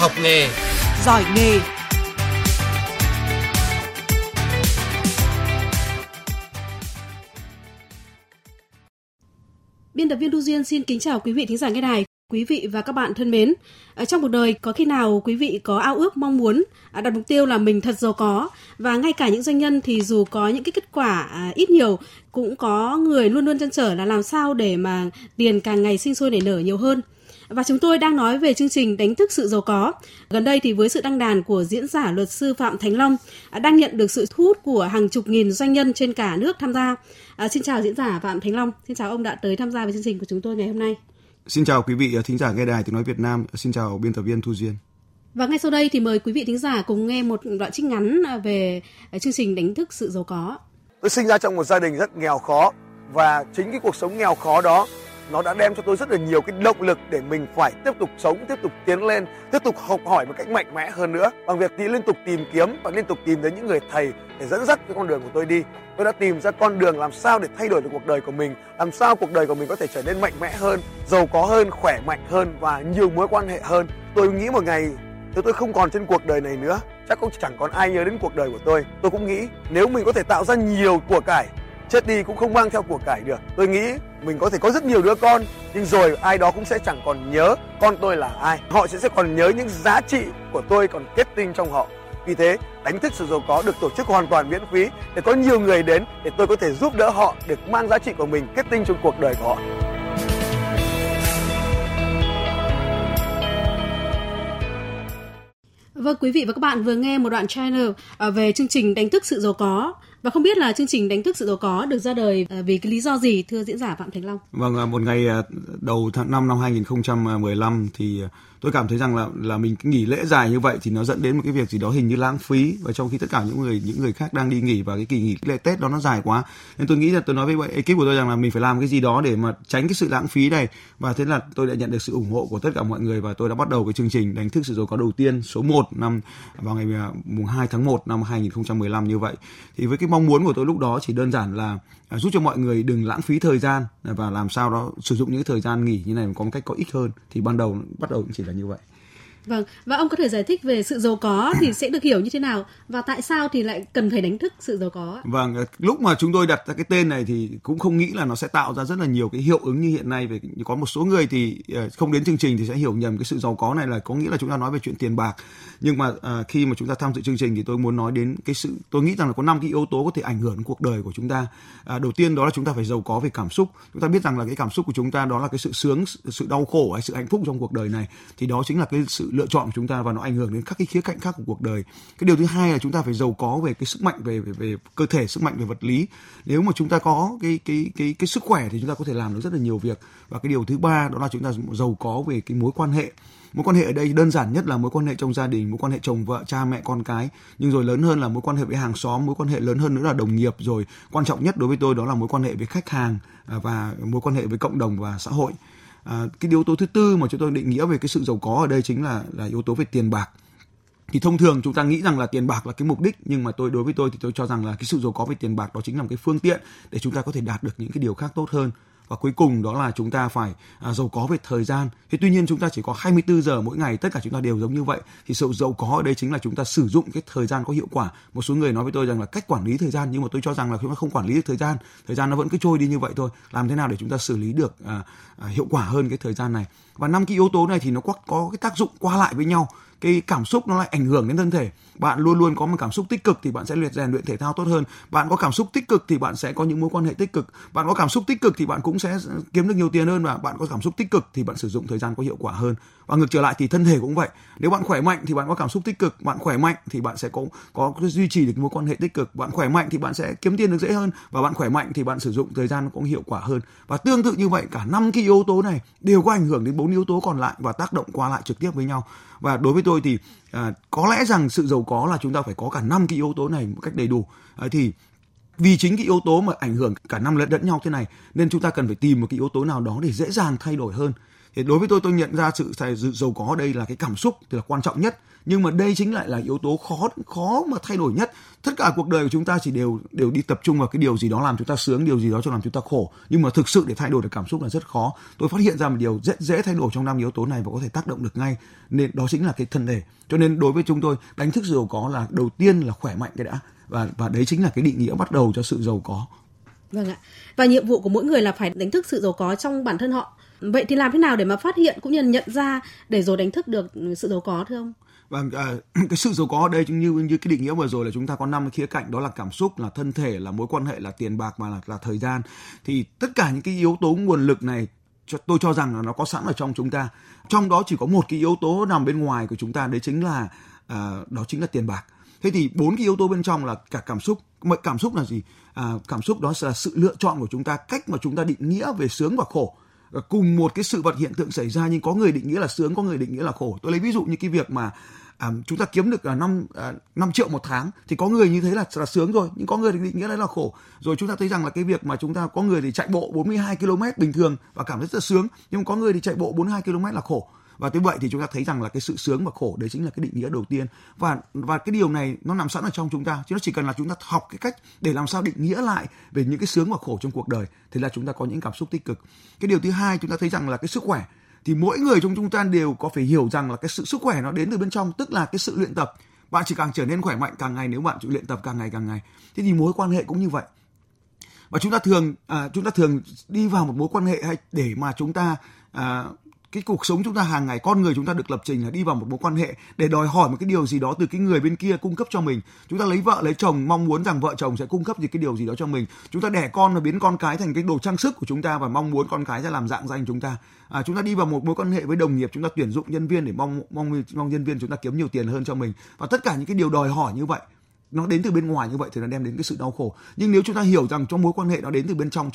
Học nghề, giỏi nghề. Biên tập viên Du Duyên xin kính chào quý vị thính giả nghe đài. Quý vị và các bạn thân mến, trong cuộc đời có khi nào quý vị có ao ước mong muốn, đặt mục tiêu là mình thật giàu có, và ngay cả những doanh nhân thì dù có những cái kết quả ít nhiều, cũng có người luôn luôn trăn trở là làm sao để mà tiền càng ngày sinh sôi nảy nở nhiều hơn. Và chúng tôi đang nói về chương trình Đánh thức sự giàu có. Gần đây thì với sự đăng đàn của diễn giả luật sư Phạm Thành Long đang nhận được sự thu hút của hàng chục nghìn doanh nhân trên cả nước tham gia. Xin chào diễn giả Phạm Thành Long, xin chào ông đã tới tham gia với chương trình của chúng tôi ngày hôm nay. Xin chào quý vị thính giả nghe Đài Tiếng nói Việt Nam, xin chào biên tập viên Thu Duyên. Và ngay sau đây thì mời quý vị thính giả cùng nghe một đoạn trích ngắn về chương trình Đánh thức sự giàu có. Tôi sinh ra trong một gia đình rất nghèo khó, và chính cái cuộc sống nghèo khó đó nó đã đem cho tôi rất là nhiều cái động lực để mình phải tiếp tục sống, tiếp tục tiến lên, tiếp tục học hỏi một cách mạnh mẽ hơn nữa bằng việc đi liên tục tìm kiếm và liên tục tìm đến những người thầy để dẫn dắt cái con đường của tôi đi. Tôi đã tìm ra con đường làm sao để thay đổi được cuộc đời của mình, làm sao cuộc đời của mình có thể trở nên mạnh mẽ hơn, giàu có hơn, khỏe mạnh hơn và nhiều mối quan hệ hơn. Tôi nghĩ một ngày tôi không còn trên cuộc đời này nữa, chắc cũng chẳng còn ai nhớ đến cuộc đời của tôi. Tôi cũng nghĩ nếu mình có thể tạo ra nhiều của cải, chết đi cũng không mang theo của cải được. Tôi nghĩ mình có thể có rất nhiều đứa con, nhưng rồi ai đó cũng sẽ chẳng còn nhớ con tôi là ai. Họ sẽ còn nhớ những giá trị của tôi còn kết tinh trong họ. Vì thế, Đánh thức sự giàu có được tổ chức hoàn toàn miễn phí để có nhiều người đến, để tôi có thể giúp đỡ họ, để mang giá trị của mình kết tinh trong cuộc đời của họ. Vâng, quý vị và các bạn vừa nghe một đoạn trailer về chương trình Đánh thức sự giàu có. Và không biết là chương trình Đánh thức sự giàu có được ra đời vì cái lý do gì, thưa diễn giả Phạm Thành Long? Vâng, một ngày đầu tháng 5 năm 2015 thì tôi cảm thấy rằng là mình nghỉ lễ dài như vậy thì nó dẫn đến một cái việc gì đó hình như lãng phí, và trong khi tất cả những người khác đang đi nghỉ và cái kỳ nghỉ lễ Tết đó nó dài quá, nên tôi nghĩ là tôi nói với ekip của tôi rằng là mình phải làm cái gì đó để mà tránh cái sự lãng phí này. Và thế là tôi đã nhận được sự ủng hộ của tất cả mọi người và tôi đã bắt đầu cái chương trình Đánh thức sự giàu có đầu tiên số 1 vào ngày mùng 2 tháng 1 năm 2015 như vậy. Thì với cái mong muốn của tôi lúc đó chỉ đơn giản là giúp cho mọi người đừng lãng phí thời gian và làm sao đó sử dụng những thời gian nghỉ như này có một cách có ích hơn. Thì bắt đầu cũng chỉ là như vậy. Vâng, và ông có thể giải thích về sự giàu có thì sẽ được hiểu như thế nào và tại sao thì lại cần phải đánh thức sự giàu có? Vâng, lúc mà chúng tôi đặt ra cái tên này thì cũng không nghĩ là nó sẽ tạo ra rất là nhiều cái hiệu ứng như hiện nay. Có một số người thì không đến chương trình thì sẽ hiểu nhầm cái sự giàu có này là có nghĩa là chúng ta nói về chuyện tiền bạc. Nhưng mà khi mà chúng ta tham dự chương trình thì tôi muốn nói đến tôi nghĩ rằng là có 5 cái yếu tố có thể ảnh hưởng đến cuộc đời của chúng ta. Đầu tiên đó là chúng ta phải giàu có về cảm xúc. Chúng ta biết rằng là cái cảm xúc của chúng ta đó là cái sự sướng, sự đau khổ hay sự hạnh phúc trong cuộc đời này, thì đó chính là cái sự lựa chọn của chúng ta và nó ảnh hưởng đến các cái khía cạnh khác của cuộc đời. Cái điều thứ hai là chúng ta phải giàu có về cái sức mạnh về cơ thể, sức mạnh về vật lý. Nếu mà chúng ta có cái sức khỏe thì chúng ta có thể làm được rất là nhiều việc. Và cái điều thứ ba đó là chúng ta giàu có về cái mối quan hệ. Mối quan hệ ở đây đơn giản nhất là mối quan hệ trong gia đình, mối quan hệ chồng vợ, cha mẹ, con cái, nhưng rồi lớn hơn là mối quan hệ với hàng xóm, mối quan hệ lớn hơn nữa là đồng nghiệp, rồi quan trọng nhất đối với tôi đó là mối quan hệ với khách hàng và mối quan hệ với cộng đồng và xã hội. Cái yếu tố thứ tư mà chúng tôi định nghĩa về cái sự giàu có ở đây chính là yếu tố về tiền bạc. Thì thông thường chúng ta nghĩ rằng là tiền bạc là cái mục đích, nhưng mà đối với tôi thì tôi cho rằng là cái sự giàu có về tiền bạc đó chính là một cái phương tiện để chúng ta có thể đạt được những cái điều khác tốt hơn. Và cuối cùng đó là chúng ta phải giàu có về thời gian. Thế tuy nhiên chúng ta chỉ có 24 giờ mỗi ngày, tất cả chúng ta đều giống như vậy. Thì sự giàu có ở đây chính là chúng ta sử dụng cái thời gian có hiệu quả. Một số người nói với tôi rằng là cách quản lý thời gian, nhưng mà tôi cho rằng là chúng ta không quản lý được thời gian nó vẫn cứ trôi đi như vậy thôi. Làm thế nào để chúng ta xử lý được hiệu quả hơn cái thời gian này. Và 5 cái yếu tố này thì nó có cái tác dụng qua lại với nhau. Cái cảm xúc nó lại ảnh hưởng đến thân thể. Bạn luôn luôn có một cảm xúc tích cực thì bạn sẽ rèn luyện thể thao tốt hơn. Bạn có cảm xúc tích cực thì bạn sẽ có những mối quan hệ tích cực. Bạn có cảm xúc tích cực thì bạn cũng sẽ kiếm được nhiều tiền hơn, và bạn có cảm xúc tích cực thì bạn sử dụng thời gian có hiệu quả hơn. Và ngược trở lại thì thân thể cũng vậy. Nếu bạn khỏe mạnh thì bạn có cảm xúc tích cực, bạn khỏe mạnh thì bạn sẽ có duy trì được mối quan hệ tích cực, bạn khỏe mạnh thì bạn sẽ kiếm tiền được dễ hơn, và bạn khỏe mạnh thì bạn sử dụng thời gian cũng hiệu quả hơn. Và tương tự như vậy, cả 5 cái yếu tố này đều có ảnh hưởng đến 4 yếu tố còn lại và tác động qua lại trực tiếp với nhau. Và đối với tôi thì có lẽ rằng sự giàu có là chúng ta phải có cả 5 cái yếu tố này một cách đầy đủ. Thì vì chính cái yếu tố mà ảnh hưởng cả 5 lẫn nhau thế này nên chúng ta cần phải tìm một cái yếu tố nào đó để dễ dàng thay đổi hơn. Thì đối với tôi nhận ra sự giàu có ở đây là cái cảm xúc thì là quan trọng nhất, nhưng mà đây chính lại là yếu tố khó mà thay đổi nhất. Tất cả cuộc đời của chúng ta chỉ đều đi tập trung vào cái điều gì đó làm chúng ta sướng, điều gì đó cho làm chúng ta khổ, nhưng mà thực sự để thay đổi được cảm xúc là rất khó. Tôi phát hiện ra một điều rất dễ thay đổi trong 5 yếu tố này và có thể tác động được ngay, nên đó chính là cái thân thể. Cho nên đối với chúng tôi, đánh thức sự giàu có là đầu tiên là khỏe mạnh cái đã, và đấy chính là cái định nghĩa bắt đầu cho sự giàu có. Vâng ạ. Và nhiệm vụ của mỗi người là phải đánh thức sự giàu có trong bản thân họ. Vậy thì làm thế nào để mà phát hiện cũng như nhận ra để rồi đánh thức được sự giàu có, thưa ông? Và cái sự giàu có ở đây như cái định nghĩa vừa rồi là chúng ta có 5 khía cạnh, đó là cảm xúc, là thân thể, là mối quan hệ, là tiền bạc và là thời gian. Thì tất cả những cái yếu tố nguồn lực này tôi cho rằng là nó có sẵn ở trong chúng ta. Trong đó chỉ có một cái yếu tố nằm bên ngoài của chúng ta, đó chính là tiền bạc. Thế thì 4 cái yếu tố bên trong là cả cảm xúc. Cảm xúc là gì? Cảm xúc đó là sự lựa chọn của chúng ta, cách mà chúng ta định nghĩa về sướng và khổ. Cùng một cái sự vật hiện tượng xảy ra nhưng có người định nghĩa là sướng, có người định nghĩa là khổ. Tôi lấy ví dụ như cái việc mà chúng ta kiếm được 5 triệu một tháng thì có người như thế là sướng rồi, nhưng có người định nghĩa đấy là khổ. Rồi chúng ta thấy rằng là cái việc mà chúng ta có người thì chạy bộ 42 km bình thường và cảm thấy rất là sướng, nhưng có người thì chạy bộ 42 km là khổ. Và thế vậy thì chúng ta thấy rằng là cái sự sướng và khổ đấy chính là cái định nghĩa đầu tiên, và cái điều này nó nằm sẵn ở trong chúng ta, chứ nó chỉ cần là chúng ta học cái cách để làm sao định nghĩa lại về những cái sướng và khổ trong cuộc đời, thế là chúng ta có những cảm xúc tích cực. Cái điều thứ hai chúng ta thấy rằng là cái sức khỏe, thì mỗi người trong chúng ta đều có phải hiểu rằng là cái sức khỏe nó đến từ bên trong, tức là cái sự luyện tập. Bạn chỉ càng trở nên khỏe mạnh càng ngày nếu bạn luyện tập càng ngày. Thế thì mối quan hệ cũng như vậy. Và chúng ta thường đi vào một mối quan hệ hay để mà chúng ta cái cuộc sống chúng ta hàng ngày, con người chúng ta được lập trình là đi vào một mối quan hệ để đòi hỏi một cái điều gì đó từ cái người bên kia cung cấp cho mình. Chúng ta lấy vợ lấy chồng mong muốn rằng vợ chồng sẽ cung cấp cái điều gì đó cho mình. Chúng ta đẻ con và biến con cái thành cái đồ trang sức của chúng ta và mong muốn con cái sẽ làm rạng danh chúng ta. Chúng ta đi vào một mối quan hệ với đồng nghiệp, chúng ta tuyển dụng nhân viên để mong nhân viên chúng ta kiếm nhiều tiền hơn cho mình. Và tất cả những cái điều đòi hỏi như vậy nó đến từ bên ngoài, như vậy thì nó đem đến cái sự đau khổ. Nhưng nếu chúng ta hiểu rằng trong mối quan hệ nó đến từ bên trong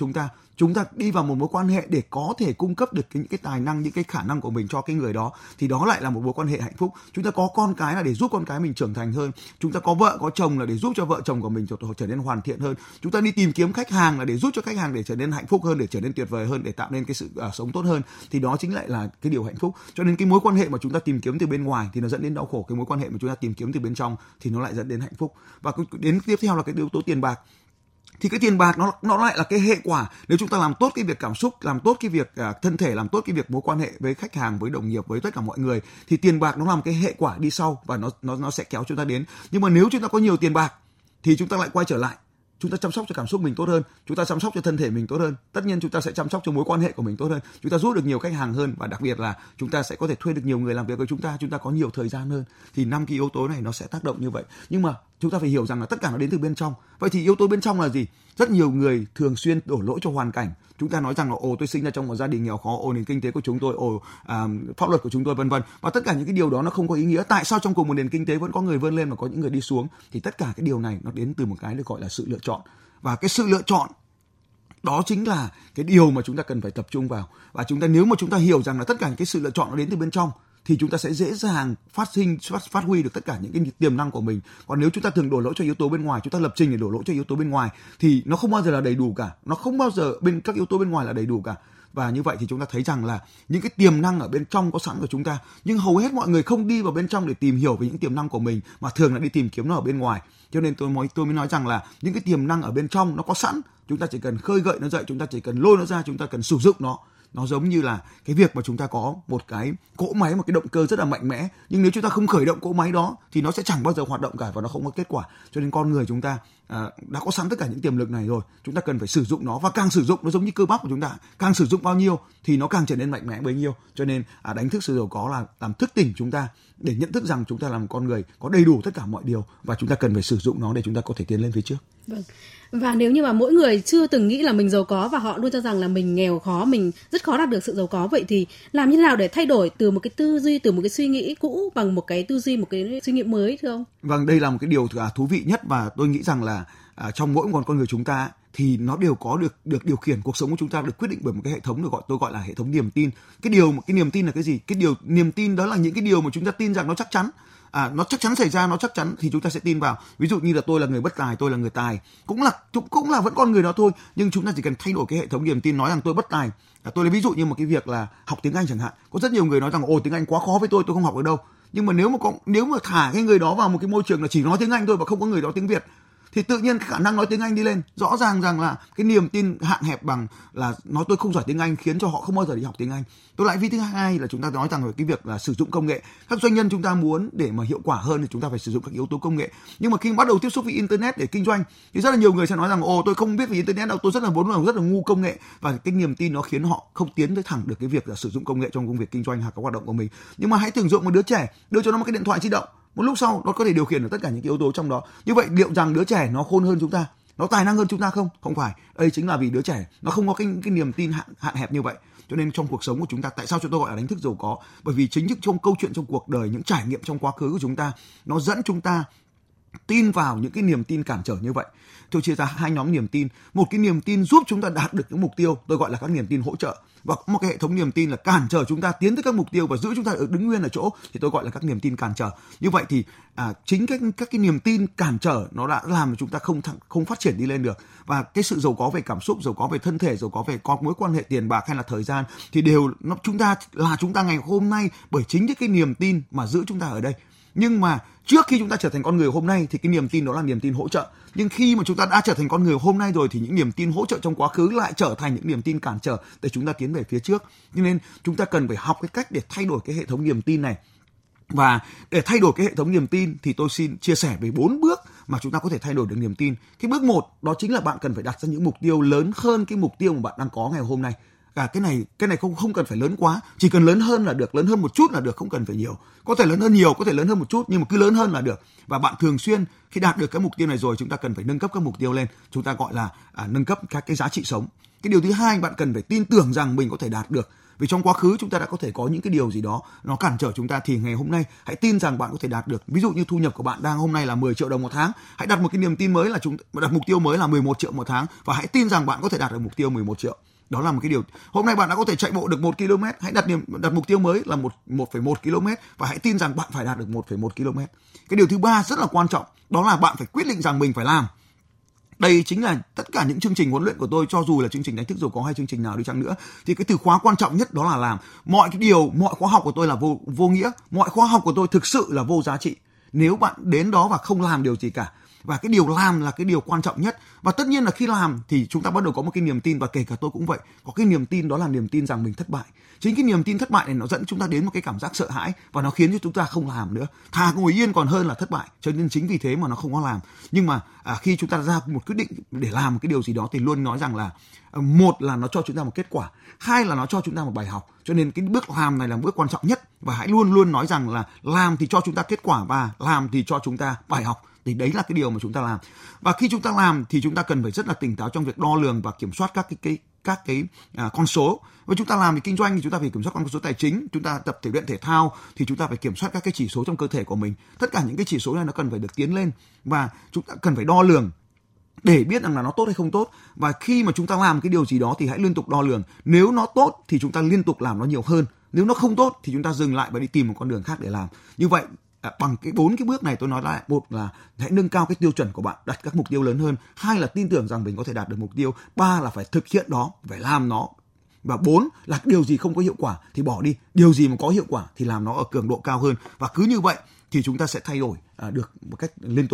chúng ta đi vào một mối quan hệ để có thể cung cấp được những cái tài năng, những cái khả năng của mình cho cái người đó, thì đó lại là một mối quan hệ hạnh phúc. Chúng ta có con cái là để giúp con cái mình trưởng thành hơn, chúng ta có vợ có chồng là để giúp cho vợ chồng của mình trở nên hoàn thiện hơn, chúng ta đi tìm kiếm khách hàng là để giúp cho khách hàng để trở nên hạnh phúc hơn, để trở nên tuyệt vời hơn, để tạo nên cái sự sống tốt hơn, thì đó chính lại là cái điều hạnh phúc. Cho nên cái mối quan hệ mà chúng ta tìm kiếm từ bên ngoài thì nó dẫn đến đau khổ, cái mối quan hệ mà chúng ta tìm kiếm từ bên trong thì nó lại dẫn đến hạnh phúc. Và đến tiếp theo là cái yếu tố tiền bạc. Thì cái tiền bạc nó lại là cái hệ quả. Nếu chúng ta làm tốt cái việc cảm xúc, làm tốt cái việc thân thể, làm tốt cái việc mối quan hệ với khách hàng, với đồng nghiệp, với tất cả mọi người, thì tiền bạc nó làm cái hệ quả đi sau và nó sẽ kéo chúng ta đến. Nhưng mà nếu chúng ta có nhiều tiền bạc thì chúng ta lại quay trở lại, chúng ta chăm sóc cho cảm xúc mình tốt hơn, chúng ta chăm sóc cho thân thể mình tốt hơn, tất nhiên chúng ta sẽ chăm sóc cho mối quan hệ của mình tốt hơn, chúng ta giúp được nhiều khách hàng hơn, và đặc biệt là chúng ta sẽ có thể thuê được nhiều người làm việc với chúng ta có nhiều thời gian hơn. Thì 5 cái yếu tố này nó sẽ tác động như vậy, nhưng mà chúng ta phải hiểu rằng là tất cả nó đến từ bên trong. Vậy thì yếu tố bên trong là gì? Rất nhiều người thường xuyên đổ lỗi cho hoàn cảnh. Chúng ta nói rằng là tôi sinh ra trong một gia đình nghèo khó, nền kinh tế của chúng tôi, pháp luật của chúng tôi, vân vân. Và tất cả những cái điều đó nó không có ý nghĩa. Tại sao trong cùng một nền kinh tế vẫn có người vươn lên mà có những người đi xuống? Thì tất cả cái điều này nó đến từ một cái được gọi là sự lựa chọn. Và cái sự lựa chọn đó chính là cái điều mà chúng ta cần phải tập trung vào. Và nếu mà chúng ta hiểu rằng là tất cả những cái sự lựa chọn nó đến từ bên trong, thì chúng ta sẽ dễ dàng phát huy được tất cả những cái tiềm năng của mình. Còn nếu chúng ta thường đổ lỗi cho yếu tố bên ngoài, chúng ta lập trình để đổ lỗi cho yếu tố bên ngoài, thì nó không bao giờ là đầy đủ cả. Nó không bao giờ các yếu tố bên ngoài là đầy đủ cả. Và như vậy thì chúng ta thấy rằng là những cái tiềm năng ở bên trong có sẵn của chúng ta, nhưng hầu hết mọi người không đi vào bên trong để tìm hiểu về những tiềm năng của mình, mà thường là đi tìm kiếm nó ở bên ngoài. Cho nên tôi mới nói rằng là những cái tiềm năng ở bên trong nó có sẵn, chúng ta chỉ cần khơi gợi nó dậy, chúng ta chỉ cần lôi nó ra, chúng ta cần sử dụng nó. Nó giống như là cái việc mà chúng ta có một cái cỗ máy, một cái động cơ rất là mạnh mẽ, nhưng nếu chúng ta không khởi động cỗ máy đó thì nó sẽ chẳng bao giờ hoạt động cả và nó không có kết quả. Cho nên con người chúng ta đã có sẵn tất cả những tiềm lực này rồi, chúng ta cần phải sử dụng nó, và càng sử dụng nó giống như cơ bắp của chúng ta, càng sử dụng bao nhiêu thì nó càng trở nên mạnh mẽ bấy nhiêu. Cho nên đánh thức sự giàu có là làm thức tỉnh chúng ta để nhận thức rằng chúng ta là một con người có đầy đủ tất cả mọi điều và chúng ta cần phải sử dụng nó để chúng ta có thể tiến lên phía trước. Vâng. Và nếu như mà mỗi người chưa từng nghĩ là mình giàu có và họ luôn cho rằng là mình nghèo khó, mình rất khó đạt được sự giàu có, vậy thì làm như nào để thay đổi từ một cái tư duy, từ một cái suy nghĩ cũ bằng một cái tư duy, một cái suy nghĩ mới, thưa ông? Vâng, đây là một cái điều thú vị nhất, và tôi nghĩ rằng là trong mỗi một con người chúng ta thì nó đều có được điều khiển cuộc sống của chúng ta, được quyết định bởi một cái hệ thống tôi gọi là hệ thống niềm tin. Cái niềm tin là cái gì? Cái niềm tin đó là những cái điều mà chúng ta tin rằng nó chắc chắn. nó chắc chắn xảy ra, nó chắc chắn thì chúng ta sẽ tin vào. Ví dụ như là tôi là người bất tài, tôi là người tài, cũng là vẫn con người đó thôi, nhưng chúng ta chỉ cần thay đổi cái hệ thống niềm tin nói rằng tôi bất tài. Tôi lấy ví dụ như một cái việc là học tiếng Anh chẳng hạn, có rất nhiều người nói rằng ồ tiếng Anh quá khó với tôi không học được đâu. Nhưng mà nếu mà thả cái người đó vào một cái môi trường là chỉ nói tiếng Anh thôi và không có người đó tiếng Việt, thì tự nhiên khả năng nói tiếng Anh đi lên. Rõ ràng rằng là cái niềm tin hạn hẹp bằng là nói tôi không giỏi tiếng Anh khiến cho họ không bao giờ đi học tiếng Anh. Tôi lại ví thứ hai là chúng ta nói rằng về cái việc là sử dụng công nghệ. Các doanh nhân chúng ta muốn để mà hiệu quả hơn thì chúng ta phải sử dụng các yếu tố công nghệ. Nhưng mà khi bắt đầu tiếp xúc với internet để kinh doanh thì rất là nhiều người sẽ nói rằng ồ tôi không biết về internet đâu, tôi rất là ngu công nghệ, và cái niềm tin nó khiến họ không tiến tới thẳng được cái việc là sử dụng công nghệ trong công việc kinh doanh hoặc các hoạt động của mình. Nhưng mà hãy tưởng tượng một đứa trẻ đưa cho nó một cái điện thoại di động, một lúc sau nó có thể điều khiển được tất cả những cái yếu tố trong đó. Như vậy liệu rằng đứa trẻ nó khôn hơn chúng ta, nó tài năng hơn chúng ta không? Không phải. Đây chính là vì đứa trẻ nó không có cái niềm tin hạn hẹp như vậy. Cho nên trong cuộc sống của chúng ta, tại sao chúng tôi gọi là đánh thức giàu có? Bởi vì chính những trong câu chuyện trong cuộc đời, những trải nghiệm trong quá khứ của chúng ta, nó dẫn chúng ta tin vào những cái niềm tin cản trở như vậy. Tôi chia ra hai nhóm niềm tin. Một cái niềm tin giúp chúng ta đạt được những mục tiêu, tôi gọi là các niềm tin hỗ trợ. Và một cái hệ thống niềm tin là cản trở chúng ta tiến tới các mục tiêu và giữ chúng ta đứng nguyên ở chỗ, thì tôi gọi là các niềm tin cản trở. Như vậy thì chính các cái niềm tin cản trở nó đã làm chúng ta không phát triển đi lên được. Và cái sự giàu có về cảm xúc, giàu có về thân thể, giàu có về các mối quan hệ tiền bạc hay là thời gian thì đều chúng ta ngày hôm nay bởi chính những cái niềm tin mà giữ chúng ta ở đây. Nhưng mà trước khi chúng ta trở thành con người hôm nay thì cái niềm tin đó là niềm tin hỗ trợ. Nhưng khi mà chúng ta đã trở thành con người hôm nay rồi thì những niềm tin hỗ trợ trong quá khứ lại trở thành những niềm tin cản trở để chúng ta tiến về phía trước. Cho nên chúng ta cần phải học cái cách để thay đổi cái hệ thống niềm tin này. Và để thay đổi cái hệ thống niềm tin thì tôi xin chia sẻ về 4 bước mà chúng ta có thể thay đổi được niềm tin. Cái bước 1 đó chính là bạn cần phải đặt ra những mục tiêu lớn hơn cái mục tiêu mà bạn đang có ngày hôm nay. Cái này không cần phải lớn quá, chỉ cần lớn hơn là được, lớn hơn một chút là được, không cần phải nhiều. Có thể lớn hơn nhiều, có thể lớn hơn một chút, nhưng mà cứ lớn hơn là được. Và bạn thường xuyên khi đạt được cái mục tiêu này rồi, chúng ta cần phải nâng cấp các mục tiêu lên, chúng ta gọi là nâng cấp các cái giá trị sống. Cái điều thứ hai, bạn cần phải tin tưởng rằng mình có thể đạt được. Vì trong quá khứ chúng ta đã có thể có những cái điều gì đó nó cản trở chúng ta, thì ngày hôm nay hãy tin rằng bạn có thể đạt được. Ví dụ như thu nhập của bạn đang hôm nay là 10 triệu đồng một tháng, hãy đặt một cái niềm tin mới là đặt mục tiêu mới là 11 triệu một tháng và hãy tin rằng bạn có thể đạt được mục tiêu 11 triệu. Đó là một cái điều. Hôm nay bạn đã có thể chạy bộ được 1 km, hãy đặt mục tiêu mới là 1,1 km và hãy tin rằng bạn phải đạt được 1,1 km. Cái điều thứ ba rất là quan trọng, đó là bạn phải quyết định rằng mình phải làm. Đây chính là tất cả những chương trình huấn luyện của tôi, cho dù là chương trình đánh thức giàu có hay chương trình nào đi chăng nữa, thì cái từ khóa quan trọng nhất đó là làm. Mọi cái điều, mọi khóa học của tôi là vô nghĩa, mọi khóa học của tôi thực sự là vô giá trị nếu bạn đến đó và không làm điều gì cả. Và cái điều làm là cái điều quan trọng nhất. Và tất nhiên là khi làm thì chúng ta bắt đầu có một cái niềm tin, và kể cả tôi cũng vậy, có cái niềm tin đó là niềm tin rằng mình thất bại. Chính cái niềm tin thất bại này nó dẫn chúng ta đến một cái cảm giác sợ hãi và nó khiến cho chúng ta không làm nữa. Thà ngồi yên còn hơn là thất bại, cho nên chính vì thế mà nó không có làm. Nhưng mà khi chúng ta ra một quyết định để làm một cái điều gì đó thì luôn nói rằng là một là nó cho chúng ta một kết quả, hai là nó cho chúng ta một bài học. Cho nên cái bước làm này là bước quan trọng nhất, và hãy luôn luôn nói rằng là làm thì cho chúng ta kết quả và làm thì cho chúng ta bài học. Thì đấy là cái điều mà chúng ta làm. Và khi chúng ta làm thì chúng ta cần phải rất là tỉnh táo trong việc đo lường và kiểm soát các cái con số. Và chúng ta làm về kinh doanh thì chúng ta phải kiểm soát con số tài chính, chúng ta tập thể luyện thể thao thì chúng ta phải kiểm soát các cái chỉ số trong cơ thể của mình. Tất cả những cái chỉ số này nó cần phải được tiến lên và chúng ta cần phải đo lường để biết rằng là nó tốt hay không tốt. Và khi mà chúng ta làm cái điều gì đó thì hãy liên tục đo lường. Nếu nó tốt thì chúng ta liên tục làm nó nhiều hơn. Nếu nó không tốt thì chúng ta dừng lại và đi tìm một con đường khác để làm. Như vậy bằng cái 4 cái bước này tôi nói lại, một là hãy nâng cao cái tiêu chuẩn của bạn, đặt các mục tiêu lớn hơn, hai là tin tưởng rằng mình có thể đạt được mục tiêu, ba là phải thực hiện nó, phải làm nó, và bốn là điều gì không có hiệu quả thì bỏ đi, điều gì mà có hiệu quả thì làm nó ở cường độ cao hơn. Và cứ như vậy thì chúng ta sẽ thay đổi được một cách liên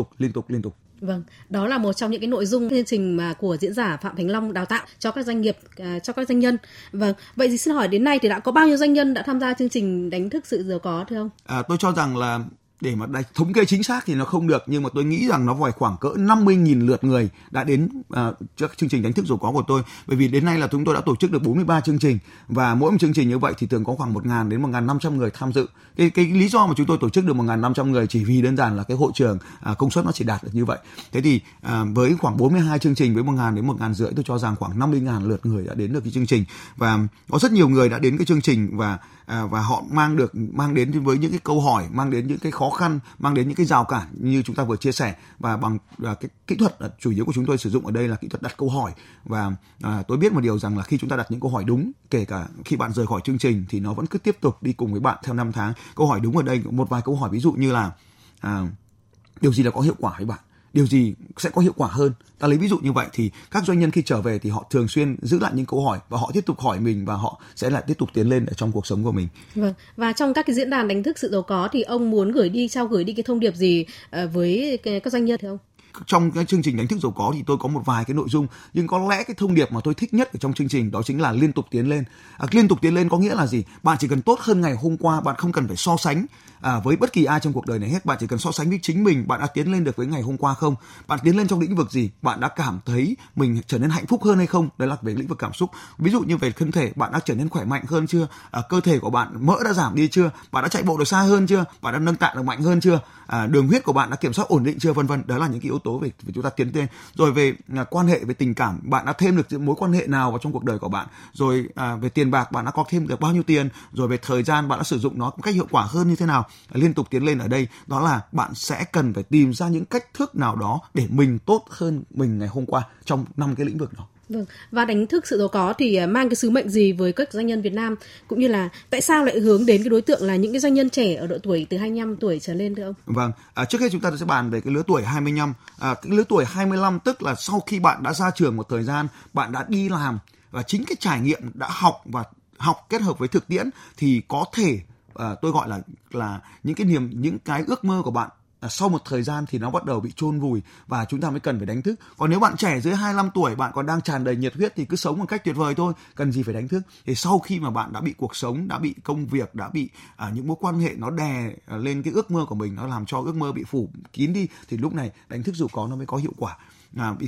tục. Vâng, đó là một trong những cái nội dung chương trình mà của diễn giả Phạm Thành Long đào tạo cho các doanh nghiệp, cho các doanh nhân. Vâng, vậy thì xin hỏi đến nay thì đã có bao nhiêu doanh nhân đã tham gia chương trình đánh thức sự giàu có thưa ông? Tôi cho rằng là để mà thống kê chính xác thì nó không được, nhưng mà tôi nghĩ rằng nó phải khoảng cỡ 50.000 lượt người đã đến trước chương trình đánh thức giàu có của tôi. Bởi vì đến nay là chúng tôi đã tổ chức được 43 chương trình và mỗi một chương trình như vậy thì thường có khoảng 1.000 đến 1.500 người tham dự. Cái lý do mà chúng tôi tổ chức được 1.500 người chỉ vì đơn giản là cái hội trường công suất nó chỉ đạt được như vậy. Thế thì với khoảng 42 chương trình với 1.000 đến 1.500 tôi cho rằng khoảng 50.000 lượt người đã đến được cái chương trình, và có rất nhiều người đã đến cái chương trình và họ mang đến với những cái câu hỏi, mang đến những cái khó khăn, mang đến những cái rào cản như chúng ta vừa chia sẻ. Và bằng cái kỹ thuật chủ yếu của chúng tôi sử dụng ở đây là kỹ thuật đặt câu hỏi. Và tôi biết một điều rằng là khi chúng ta đặt những câu hỏi đúng, kể cả khi bạn rời khỏi chương trình thì nó vẫn cứ tiếp tục đi cùng với bạn theo năm tháng. Câu hỏi đúng ở đây một vài câu hỏi ví dụ như là điều gì là có hiệu quả với bạn, điều gì sẽ có hiệu quả hơn. Ta lấy ví dụ như vậy thì các doanh nhân khi trở về thì họ thường xuyên giữ lại những câu hỏi và họ tiếp tục hỏi mình và họ sẽ lại tiếp tục tiến lên ở trong cuộc sống của mình. Vâng. Và trong các cái diễn đàn đánh thức sự giàu có thì ông muốn gửi đi cái thông điệp gì với các doanh nhân thưa ông? Trong cái chương trình đánh thức giàu có thì tôi có một vài cái nội dung, nhưng có lẽ cái thông điệp mà tôi thích nhất ở trong chương trình đó chính là liên tục tiến lên. Liên tục tiến lên có nghĩa là gì? Bạn chỉ cần tốt hơn ngày hôm qua, bạn không cần phải so sánh với bất kỳ ai trong cuộc đời này hết. Bạn chỉ cần so sánh với chính mình, bạn đã tiến lên được với ngày hôm qua không? Bạn tiến lên trong lĩnh vực gì? Bạn đã cảm thấy mình trở nên hạnh phúc hơn hay không? Đấy là về lĩnh vực cảm xúc. Ví dụ như về thân thể, bạn đã trở nên khỏe mạnh hơn chưa? Cơ thể của bạn mỡ đã giảm đi chưa? Bạn đã chạy bộ được xa hơn chưa? Bạn đã nâng tạ được mạnh hơn chưa? Đường huyết của bạn đã kiểm soát ổn định chưa? Vân vân. Đó là những cái tố về chúng ta tiến lên. Rồi về quan hệ, về tình cảm, bạn đã thêm được mối quan hệ nào vào trong cuộc đời của bạn? Rồi về tiền bạc, bạn đã có thêm được bao nhiêu tiền? Rồi về thời gian, bạn đã sử dụng nó một cách hiệu quả hơn như thế nào? Liên tục tiến lên ở đây đó là bạn sẽ cần phải tìm ra những cách thức nào đó để mình tốt hơn mình ngày hôm qua trong 5 cái lĩnh vực đó. Vâng. Và đánh thức sự giàu có thì mang cái sứ mệnh gì với các doanh nhân Việt Nam, cũng như là tại sao lại hướng đến cái đối tượng là những cái doanh nhân trẻ ở độ tuổi từ 25 tuổi trở lên thưa ông? Vâng, trước hết chúng ta sẽ bàn về cái lứa tuổi 25. Cái lứa tuổi 25 tức là sau khi bạn đã ra trường một thời gian, bạn đã đi làm và chính cái trải nghiệm đã học kết hợp với thực tiễn thì có thể tôi gọi là những cái ước mơ của bạn sau một thời gian thì nó bắt đầu bị chôn vùi và chúng ta mới cần phải đánh thức. Còn nếu bạn trẻ dưới 25 tuổi, bạn còn đang tràn đầy nhiệt huyết thì cứ sống một cách tuyệt vời thôi, cần gì phải đánh thức. Thì sau khi mà bạn đã bị cuộc sống, đã bị công việc, đã bị những mối quan hệ nó đè lên cái ước mơ của mình, nó làm cho ước mơ bị phủ kín đi, thì lúc này đánh thức dù có nó mới có hiệu quả.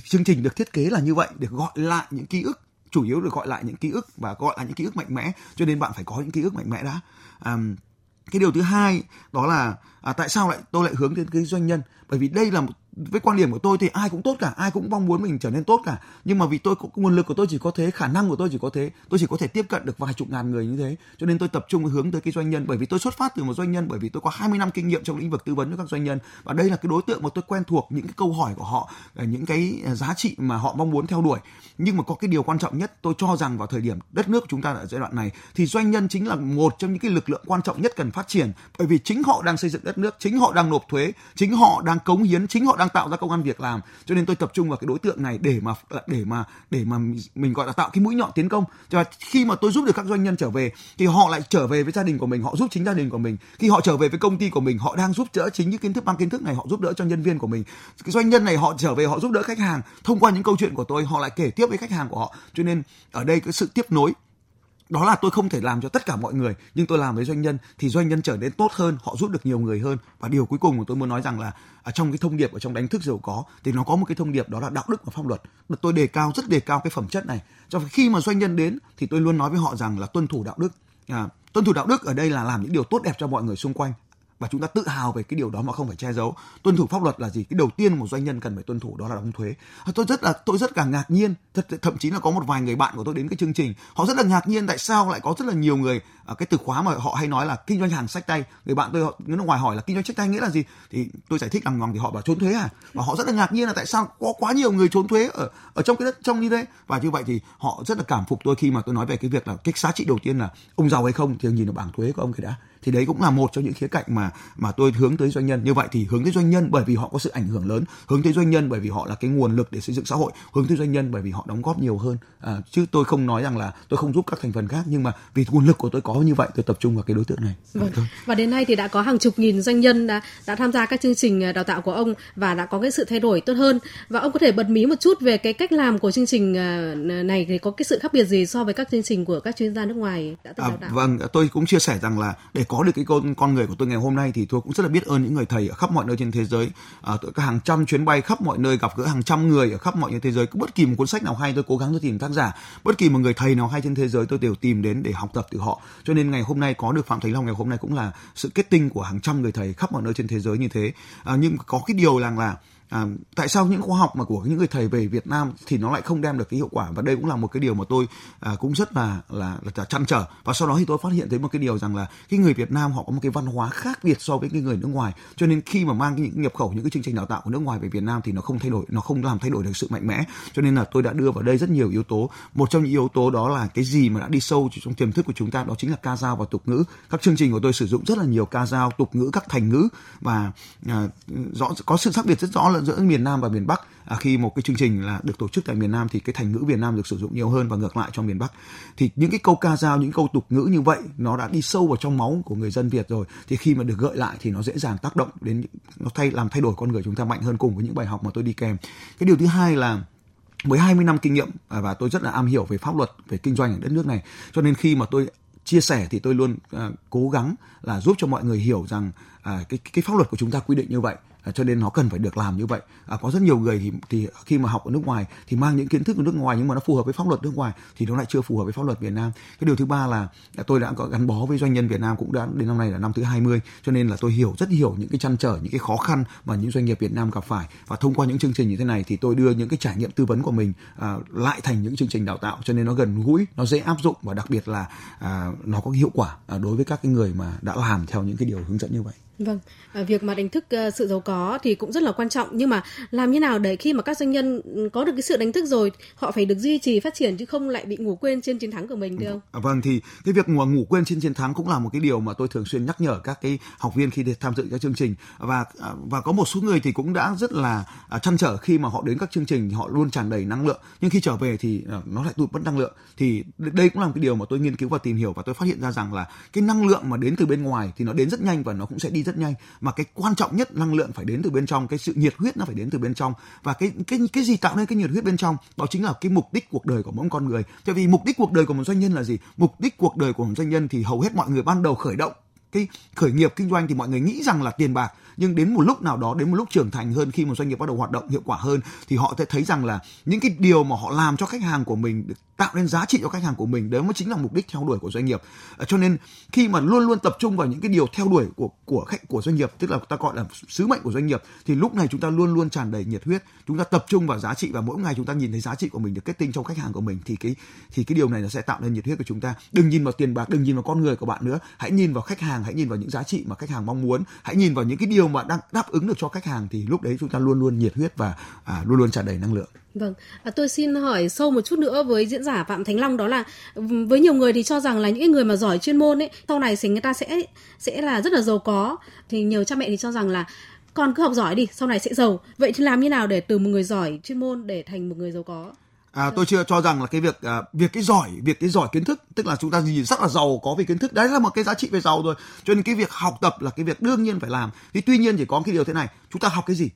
Chương trình được thiết kế là như vậy để gọi lại những ký ức, chủ yếu được gọi lại những ký ức và gọi lại những ký ức mạnh mẽ, cho nên bạn phải có những ký ức mạnh mẽ đã. Cái điều thứ hai đó là tại sao tôi lại hướng đến cái doanh nhân, bởi vì đây là với quan điểm của tôi thì ai cũng tốt cả, ai cũng mong muốn mình trở nên tốt cả, nhưng mà vì nguồn lực của tôi chỉ có thế, khả năng của tôi chỉ có thế, tôi chỉ có thể tiếp cận được vài chục ngàn người như thế, cho nên tôi tập trung hướng tới cái doanh nhân, bởi vì tôi xuất phát từ một doanh nhân, bởi vì tôi có 20 năm kinh nghiệm trong lĩnh vực tư vấn cho các doanh nhân và đây là cái đối tượng mà tôi quen thuộc những cái câu hỏi của họ, những cái giá trị mà họ mong muốn theo đuổi. Nhưng mà có cái điều quan trọng nhất, tôi cho rằng vào thời điểm đất nước của chúng ta ở giai đoạn này thì doanh nhân chính là một trong những cái lực lượng quan trọng nhất cần phát triển, bởi vì chính họ đang xây dựng đất nước, chính họ đang nộp thuế, chính họ đang cống hiến, chính họ đang tạo ra công ăn việc làm, cho nên tôi tập trung vào cái đối tượng này để mà mình gọi là tạo cái mũi nhọn tiến công. Và khi mà tôi giúp được các doanh nhân trở về thì họ lại trở về với gia đình của mình, họ giúp chính gia đình của mình. Khi họ trở về với công ty của mình, họ đang giúp đỡ chính những kiến thức, mang kiến thức này họ giúp đỡ cho nhân viên của mình. Cái doanh nhân này họ trở về họ giúp đỡ khách hàng, thông qua những câu chuyện của tôi họ lại kể tiếp với khách hàng của họ, cho nên ở đây cái sự tiếp nối đó là tôi không thể làm cho tất cả mọi người, nhưng tôi làm với doanh nhân thì doanh nhân trở nên tốt hơn, họ giúp được nhiều người hơn. Và điều cuối cùng mà tôi muốn nói rằng là ở trong cái thông điệp ở trong đánh thức giàu có thì nó có một cái thông điệp đó là đạo đức và pháp luật. Tôi rất đề cao cái phẩm chất này. Trong khi mà doanh nhân đến thì tôi luôn nói với họ rằng là tuân thủ đạo đức. Tuân thủ đạo đức ở đây là làm những điều tốt đẹp cho mọi người xung quanh và chúng ta tự hào về cái điều đó mà không phải che giấu. Tuân thủ pháp luật là gì? Cái đầu tiên một doanh nhân cần phải tuân thủ đó là đóng thuế. Tôi rất là ngạc nhiên, thậm chí là có một vài người bạn của tôi đến cái chương trình, họ rất là ngạc nhiên tại sao lại có rất là nhiều người cái từ khóa mà họ hay nói là kinh doanh hàng sách tay. Người bạn tôi người nước ngoài hỏi là kinh doanh sách tay nghĩa là gì? Thì tôi giải thích lằng ngoằng thì họ bảo trốn thuế à? Và họ rất là ngạc nhiên là tại sao có quá nhiều người trốn thuế ở trong cái đất trong như thế. Và như vậy thì họ rất là cảm phục tôi khi mà tôi nói về cái việc là cái giá trị đầu tiên là ông giàu hay không thì nhìn vào bảng thuế của ông cái đã. Thì đấy cũng là một trong những khía cạnh mà tôi hướng tới doanh nhân. Như vậy thì hướng tới doanh nhân bởi vì họ có sự ảnh hưởng lớn, hướng tới doanh nhân bởi vì họ là cái nguồn lực để xây dựng xã hội, hướng tới doanh nhân bởi vì họ đóng góp nhiều hơn. Chứ tôi không nói rằng là tôi không giúp các thành phần khác, nhưng mà vì nguồn lực của tôi có như vậy tôi tập trung vào cái đối tượng này. Vâng. Và đến nay thì đã có hàng chục nghìn doanh nhân đã tham gia các chương trình đào tạo của ông và đã có cái sự thay đổi tốt hơn. Và ông có thể bật mí một chút về cái cách làm của chương trình này thì có cái sự khác biệt gì so với các chương trình của các chuyên gia nước ngoài đã từng đào tạo? Vâng, tôi cũng chia sẻ rằng là để có được cái con người của tôi ngày hôm nay thì tôi cũng rất là biết ơn những người thầy ở khắp mọi nơi trên thế giới. Hàng trăm chuyến bay khắp mọi nơi, gặp gỡ hàng trăm người ở khắp mọi nơi thế giới. Cứ bất kỳ một cuốn sách nào hay tôi cố gắng tôi tìm tác giả, bất kỳ một người thầy nào hay trên thế giới tôi đều tìm đến để học tập từ họ. Cho nên ngày hôm nay có được Phạm Thành Long ngày hôm nay cũng là sự kết tinh của hàng trăm người thầy khắp mọi nơi trên thế giới như thế. Nhưng có cái điều là Tại sao những khóa học mà của những người thầy về Việt Nam thì nó lại không đem được cái hiệu quả? Và đây cũng là một cái điều mà tôi cũng rất là trăn trở. Và sau đó thì tôi phát hiện thấy một cái điều rằng là cái người Việt Nam họ có một cái văn hóa khác biệt so với cái người nước ngoài, cho nên khi mà mang cái nhập khẩu những cái chương trình đào tạo của nước ngoài về Việt Nam thì nó không thay đổi, nó không làm thay đổi được sự mạnh mẽ. Cho nên là tôi đã đưa vào đây rất nhiều yếu tố. Một trong những yếu tố đó là cái gì mà đã đi sâu trong tiềm thức của chúng ta, đó chính là ca dao và tục ngữ. Các chương trình của tôi sử dụng rất là nhiều ca dao, tục ngữ, các thành ngữ, và có sự khác biệt rất rõ là giữa miền Nam và miền Bắc. Khi một cái chương trình là được tổ chức tại miền Nam thì cái thành ngữ Việt Nam được sử dụng nhiều hơn, và ngược lại trong miền Bắc thì những cái câu ca dao, những câu tục ngữ như vậy nó đã đi sâu vào trong máu của người dân Việt rồi, thì khi mà được gợi lại thì nó dễ dàng tác động đến, nó làm thay đổi con người chúng ta mạnh hơn, cùng với những bài học mà tôi đi kèm. Cái điều thứ hai là với 20 năm kinh nghiệm và tôi rất là am hiểu về pháp luật, về kinh doanh ở đất nước này, cho nên khi mà tôi chia sẻ thì tôi luôn cố gắng là giúp cho mọi người hiểu rằng cái pháp luật của chúng ta quy định như vậy, cho nên nó cần phải được làm như vậy. Có rất nhiều người thì khi mà học ở nước ngoài thì mang những kiến thức của nước ngoài, nhưng mà nó phù hợp với pháp luật nước ngoài thì nó lại chưa phù hợp với pháp luật Việt Nam. Cái điều thứ ba là tôi đã có gắn bó với doanh nhân Việt Nam cũng đã đến năm nay là năm thứ 20, cho nên là tôi rất hiểu những cái trăn trở, những cái khó khăn mà những doanh nghiệp Việt Nam gặp phải. Và thông qua những chương trình như thế này thì tôi đưa những cái trải nghiệm tư vấn của mình lại thành những chương trình đào tạo, cho nên nó gần gũi, nó dễ áp dụng, và đặc biệt là nó có hiệu quả đối với các cái người mà đã làm theo những cái điều hướng dẫn như vậy. Vâng, việc mà đánh thức sự giàu có thì cũng rất là quan trọng, nhưng mà làm như nào để khi mà các doanh nhân có được cái sự đánh thức rồi, họ phải được duy trì phát triển chứ không lại bị ngủ quên trên chiến thắng của mình, được không? Vâng, thì cái việc ngủ quên trên chiến thắng cũng là một cái điều mà tôi thường xuyên nhắc nhở các cái học viên khi tham dự các chương trình. Và có một số người thì cũng đã rất là trăn trở khi mà họ đến các chương trình, họ luôn tràn đầy năng lượng, nhưng khi trở về thì nó lại tụt mất năng lượng. Thì đây cũng là một cái điều mà tôi nghiên cứu và tìm hiểu, và tôi phát hiện ra rằng là cái năng lượng mà đến từ bên ngoài thì nó đến rất nhanh và nó cũng sẽ đi rất nhanh, mà cái quan trọng nhất, năng lượng phải đến từ bên trong, cái sự nhiệt huyết nó phải đến từ bên trong. Và cái gì tạo nên cái nhiệt huyết bên trong, đó chính là cái mục đích cuộc đời của mỗi con người. Tại vì mục đích cuộc đời của một doanh nhân là gì? Mục đích cuộc đời của một doanh nhân thì hầu hết mọi người ban đầu khởi động cái khởi nghiệp kinh doanh thì mọi người nghĩ rằng là tiền bạc, nhưng đến một lúc nào đó, đến một lúc trưởng thành hơn, khi một doanh nghiệp bắt đầu hoạt động hiệu quả hơn thì họ sẽ thấy rằng là những cái điều mà họ làm cho khách hàng của mình, tạo nên giá trị cho khách hàng của mình, đấy mới chính là mục đích theo đuổi của doanh nghiệp. Cho nên khi mà luôn luôn tập trung vào những cái điều theo đuổi của doanh nghiệp, tức là ta gọi là sứ mệnh của doanh nghiệp, thì lúc này chúng ta luôn luôn tràn đầy nhiệt huyết, chúng ta tập trung vào giá trị, và mỗi ngày chúng ta nhìn thấy giá trị của mình được kết tinh trong khách hàng của mình, thì cái điều này nó sẽ tạo nên nhiệt huyết của chúng ta. Đừng nhìn vào tiền bạc, đừng nhìn vào con người của bạn nữa, hãy nhìn vào khách hàng, hãy nhìn vào những giá trị mà khách hàng mong muốn, hãy nhìn vào những cái điều mà đang đáp ứng được cho khách hàng, thì lúc đấy chúng ta luôn luôn nhiệt huyết và luôn luôn tràn đầy năng lượng. Vâng, tôi xin hỏi sâu một chút nữa với diễn giả Phạm Thành Long, đó là với nhiều người thì cho rằng là những người mà giỏi chuyên môn ấy, sau này thì người ta sẽ là rất là giàu có. Thì nhiều cha mẹ thì cho rằng là con cứ học giỏi đi, sau này sẽ giàu. Vậy thì làm như nào để từ một người giỏi chuyên môn để thành một người giàu có? Tôi chưa cho rằng là cái việc giỏi kiến thức, tức là chúng ta gì rất là giàu có về kiến thức, đấy là một cái giá trị về giàu rồi. Cho nên cái việc học tập là cái việc đương nhiên phải làm. Thì tuy nhiên chỉ có cái điều thế này, chúng ta học cái gì?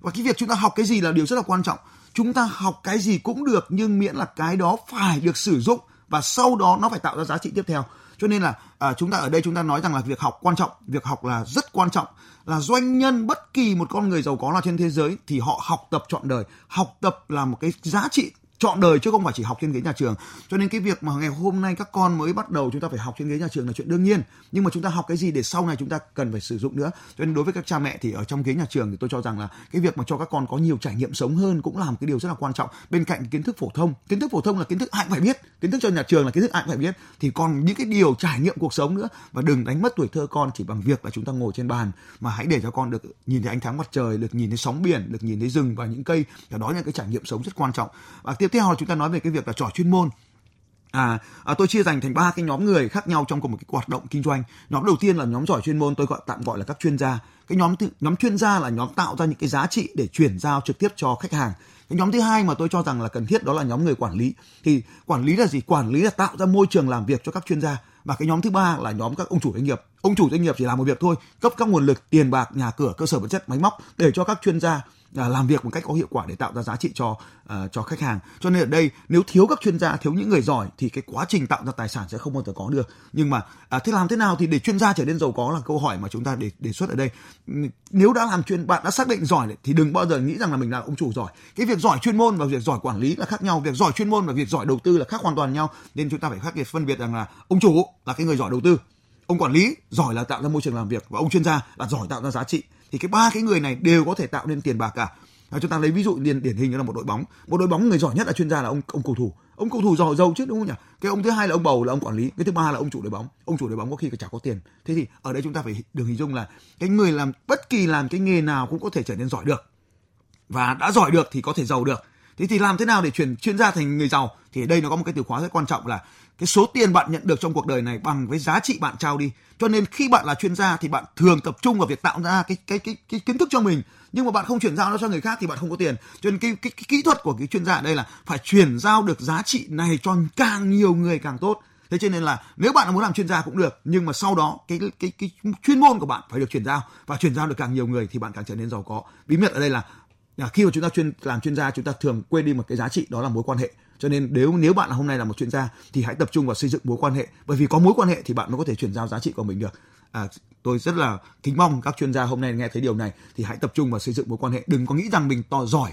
Và cái việc chúng ta học cái gì là điều rất là quan trọng. Chúng ta học cái gì cũng được, nhưng miễn là cái đó phải được sử dụng và sau đó nó phải tạo ra giá trị tiếp theo. Cho nên là chúng ta ở đây chúng ta nói rằng là việc học quan trọng, việc học là rất quan trọng. Là doanh nhân, bất kỳ một con người giàu có nào trên thế giới thì họ học tập trọn đời. Học tập là một cái giá trị trọn đời chứ không phải chỉ học trên ghế nhà trường. Cho nên cái việc mà ngày hôm nay các con mới bắt đầu chúng ta phải học trên ghế nhà trường là chuyện đương nhiên, nhưng mà chúng ta học cái gì để sau này chúng ta cần phải sử dụng nữa. Cho nên đối với các cha mẹ thì ở trong ghế nhà trường thì tôi cho rằng là cái việc mà cho các con có nhiều trải nghiệm sống hơn cũng là một cái điều rất là quan trọng, bên cạnh kiến thức phổ thông. Kiến thức phổ thông là kiến thức ai cũng phải biết, kiến thức cho nhà trường là kiến thức ai cũng phải biết, thì còn những cái điều trải nghiệm cuộc sống nữa. Và đừng đánh mất tuổi thơ con chỉ bằng việc là chúng ta ngồi trên bàn, mà hãy để cho con được nhìn thấy ánh sáng mặt trời, được nhìn thấy sóng biển, được nhìn thấy rừng và những cây. Đó là cái trải nghiệm sống rất quan trọng. Và tiếp theo là chúng ta nói về cái việc là giỏi chuyên môn. Tôi chia dành thành 3 cái nhóm người khác nhau trong cùng một cái hoạt động kinh doanh. Nhóm đầu tiên là nhóm giỏi chuyên môn, tôi tạm gọi là các chuyên gia. Cái nhóm chuyên gia là nhóm tạo ra những cái giá trị để chuyển giao trực tiếp cho khách hàng. Cái nhóm thứ hai mà tôi cho rằng là cần thiết đó là nhóm người quản lý. Thì quản lý là gì? Quản lý là tạo ra môi trường làm việc cho các chuyên gia. Và cái nhóm thứ ba là nhóm các ông chủ doanh nghiệp. Ông chủ doanh nghiệp chỉ làm một việc thôi, cấp các nguồn lực, tiền bạc, nhà cửa, cơ sở vật chất, máy móc để cho các chuyên gia làm việc một cách có hiệu quả để tạo ra giá trị cho khách hàng. Cho nên ở đây nếu thiếu các chuyên gia, thiếu những người giỏi thì cái quá trình tạo ra tài sản sẽ không bao giờ có được. Nhưng mà thế làm thế nào thì để chuyên gia trở nên giàu có là câu hỏi mà chúng ta đề xuất ở đây. Nếu đã làm bạn đã xác định giỏi thì đừng bao giờ nghĩ rằng là mình là ông chủ giỏi. Cái việc giỏi chuyên môn và việc giỏi quản lý là khác nhau, việc giỏi chuyên môn và việc giỏi đầu tư là khác hoàn toàn nhau. Nên chúng ta phải phân biệt rằng là ông chủ là cái người giỏi đầu tư, ông quản lý giỏi là tạo ra môi trường làm việc, và ông chuyên gia là giỏi tạo ra giá trị. Thì ba cái người này đều có thể tạo nên tiền bạc cả. Chúng ta lấy ví dụ điển hình là một đội bóng người giỏi nhất là chuyên gia là ông cầu thủ. Ông cầu thủ giỏi giàu chứ, đúng không nhỉ? Cái ông thứ hai là ông bầu, là ông quản lý. Cái thứ ba là ông chủ đội bóng. Ông chủ đội bóng có khi chả có tiền. Thế thì ở đây chúng ta phải được hình dung là cái người làm bất kỳ làm cái nghề nào cũng có thể trở nên giỏi được, và đã giỏi được thì có thể giàu được. Thế thì làm thế nào để chuyển chuyên gia thành người giàu? Thì ở đây nó có một cái từ khóa rất quan trọng là cái số tiền bạn nhận được trong cuộc đời này bằng với giá trị bạn trao đi. Cho nên khi bạn là chuyên gia thì bạn thường tập trung vào việc tạo ra cái kiến thức cho mình, nhưng mà bạn không chuyển giao nó cho người khác thì bạn không có tiền. Cho nên cái kỹ thuật của cái chuyên gia ở đây là phải chuyển giao được giá trị này cho càng nhiều người càng tốt. Thế cho nên là nếu bạn muốn làm chuyên gia cũng được, nhưng mà sau đó cái chuyên môn của bạn phải được chuyển giao, và chuyển giao được càng nhiều người thì bạn càng trở nên giàu có. Bí mật ở đây là khi mà chúng ta làm chuyên gia, chúng ta thường quên đi một cái giá trị, đó là mối quan hệ. Cho nên nếu bạn hôm nay là một chuyên gia thì hãy tập trung vào xây dựng mối quan hệ, bởi vì có mối quan hệ thì bạn mới có thể chuyển giao giá trị của mình được. Tôi rất là kính mong các chuyên gia hôm nay nghe thấy điều này thì hãy tập trung vào xây dựng mối quan hệ. Đừng có nghĩ rằng mình giỏi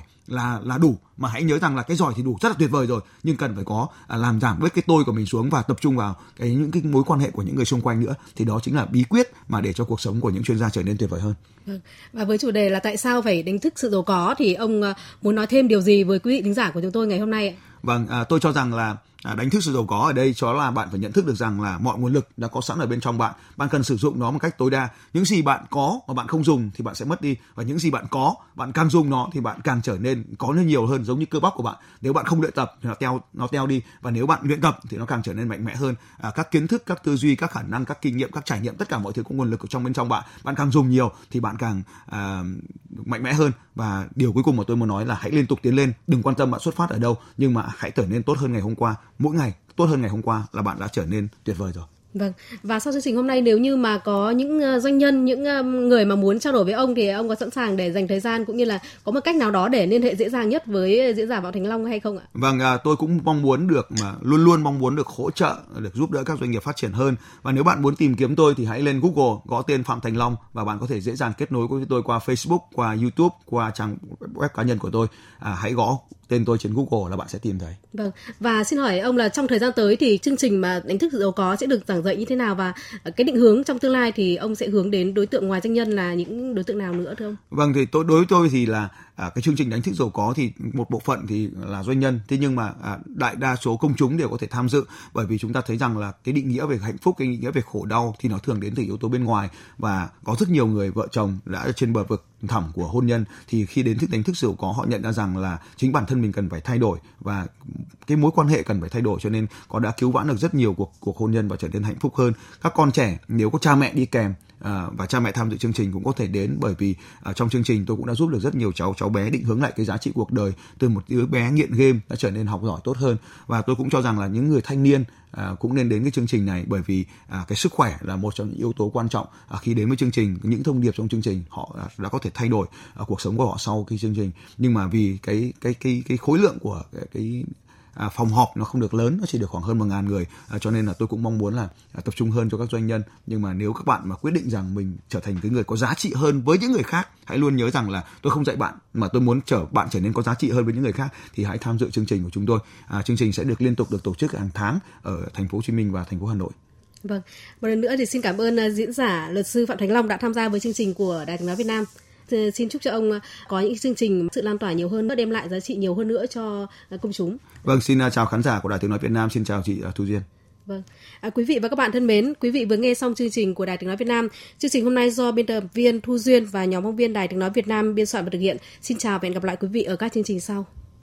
là đủ, mà hãy nhớ rằng là cái giỏi thì đủ, rất là tuyệt vời rồi, nhưng cần phải có làm giảm bớt cái tôi của mình xuống và tập trung vào những cái mối quan hệ của những người xung quanh nữa. Thì đó chính là bí quyết mà để cho cuộc sống của những chuyên gia trở nên tuyệt vời hơn. Và với chủ đề là tại sao phải đánh thức sự giàu có, thì ông muốn nói thêm điều gì với quý vị thính giả của chúng tôi ngày hôm nay? Vâng, tôi cho rằng là đánh thức sự giàu có ở đây đó là bạn phải nhận thức được rằng là mọi nguồn lực đã có sẵn ở bên trong bạn. Bạn cần sử dụng nó một cách tối đa. Những gì bạn có mà bạn không dùng thì bạn sẽ mất đi, và những gì bạn có, bạn càng dùng nó thì bạn càng trở nên có nhiều hơn, giống như cơ bắp của bạn. Nếu bạn không luyện tập thì nó teo đi, và nếu bạn luyện tập thì nó càng trở nên mạnh mẽ hơn. Các kiến thức, các tư duy, các khả năng, các kinh nghiệm, các trải nghiệm, tất cả mọi thứ có nguồn lực ở bên trong bạn. Bạn càng dùng nhiều thì bạn càng mạnh mẽ hơn. Và điều cuối cùng mà tôi muốn nói là hãy liên tục tiến lên, đừng quan tâm bạn xuất phát ở đâu, nhưng mà hãy trở nên tốt hơn ngày hôm qua. Mỗi ngày tốt hơn ngày hôm qua là bạn đã trở nên tuyệt vời rồi. Vâng, và sau chương trình hôm nay, nếu như mà có những doanh nhân, những người mà muốn trao đổi với ông, thì ông có sẵn sàng để dành thời gian cũng như là có một cách nào đó để liên hệ dễ dàng nhất với diễn giả Phạm Thành Long hay không ạ? Vâng, tôi cũng luôn mong muốn được hỗ trợ, được giúp đỡ các doanh nghiệp phát triển hơn. Và nếu bạn muốn tìm kiếm tôi thì hãy lên Google, gõ tên Phạm Thành Long, và bạn có thể dễ dàng kết nối với tôi qua Facebook, qua YouTube, qua trang web cá nhân của tôi. Hãy gõ tên tôi trên Google là bạn sẽ tìm thấy. Vâng, và xin hỏi ông là trong thời gian tới thì chương trình mà đánh thức sự giàu có sẽ được giảng dạy như thế nào, và cái định hướng trong tương lai thì ông sẽ hướng đến đối tượng ngoài doanh nhân là những đối tượng nào nữa thưa ông? Vâng, thì đối với tôi thì là cái chương trình đánh thức giàu có thì một bộ phận thì là doanh nhân, thế nhưng mà đại đa số công chúng đều có thể tham dự, bởi vì chúng ta thấy rằng là cái định nghĩa về hạnh phúc, cái định nghĩa về khổ đau thì nó thường đến từ yếu tố bên ngoài, và có rất nhiều người vợ chồng đã trên bờ vực thẳm của hôn nhân thì khi đến đánh thức giàu có, họ nhận ra rằng là chính bản thân mình cần phải thay đổi và cái mối quan hệ cần phải thay đổi, cho nên có đã cứu vãn được rất nhiều cuộc hôn nhân và trở nên hạnh phúc hơn. Các con trẻ nếu có cha mẹ đi kèm và cha mẹ tham dự chương trình cũng có thể đến, bởi vì trong chương trình tôi cũng đã giúp được rất nhiều cháu bé định hướng lại cái giá trị cuộc đời, từ một đứa bé nghiện game đã trở nên học giỏi tốt hơn. Và tôi cũng cho rằng là những người thanh niên cũng nên đến cái chương trình này, bởi vì cái sức khỏe là một trong những yếu tố quan trọng. Khi đến với chương trình, những thông điệp trong chương trình họ đã có thể thay đổi cuộc sống của họ sau cái chương trình, nhưng mà vì cái khối lượng của cái phòng họp nó không được lớn, nó chỉ được khoảng hơn 1.000 người, cho nên là tôi cũng mong muốn là tập trung hơn cho các doanh nhân. Nhưng mà nếu các bạn mà quyết định rằng mình trở thành cái người có giá trị hơn với những người khác, hãy luôn nhớ rằng là tôi không dạy bạn, mà tôi muốn bạn trở nên có giá trị hơn với những người khác, thì hãy tham dự chương trình của chúng tôi. Chương trình sẽ được liên tục được tổ chức hàng tháng ở thành phố Hồ Chí Minh và thành phố Hà Nội. Vâng, một lần nữa thì xin cảm ơn diễn giả luật sư Phạm Thành Long đã tham gia với chương trình của Đài Tiếng nói Việt Nam. Xin chúc cho ông có những chương trình sự lan tỏa nhiều hơn nữa, đem lại giá trị nhiều hơn nữa cho công chúng. Vâng, xin chào khán giả của Đài Tiếng nói Việt Nam, xin chào chị Thu Duyên. Vâng, quý vị và các bạn thân mến, quý vị vừa nghe xong chương trình của Đài Tiếng nói Việt Nam. Chương trình hôm nay do biên tập viên Thu Duyên và nhóm phóng viên Đài Tiếng nói Việt Nam biên soạn và thực hiện. Xin chào và hẹn gặp lại quý vị ở các chương trình sau.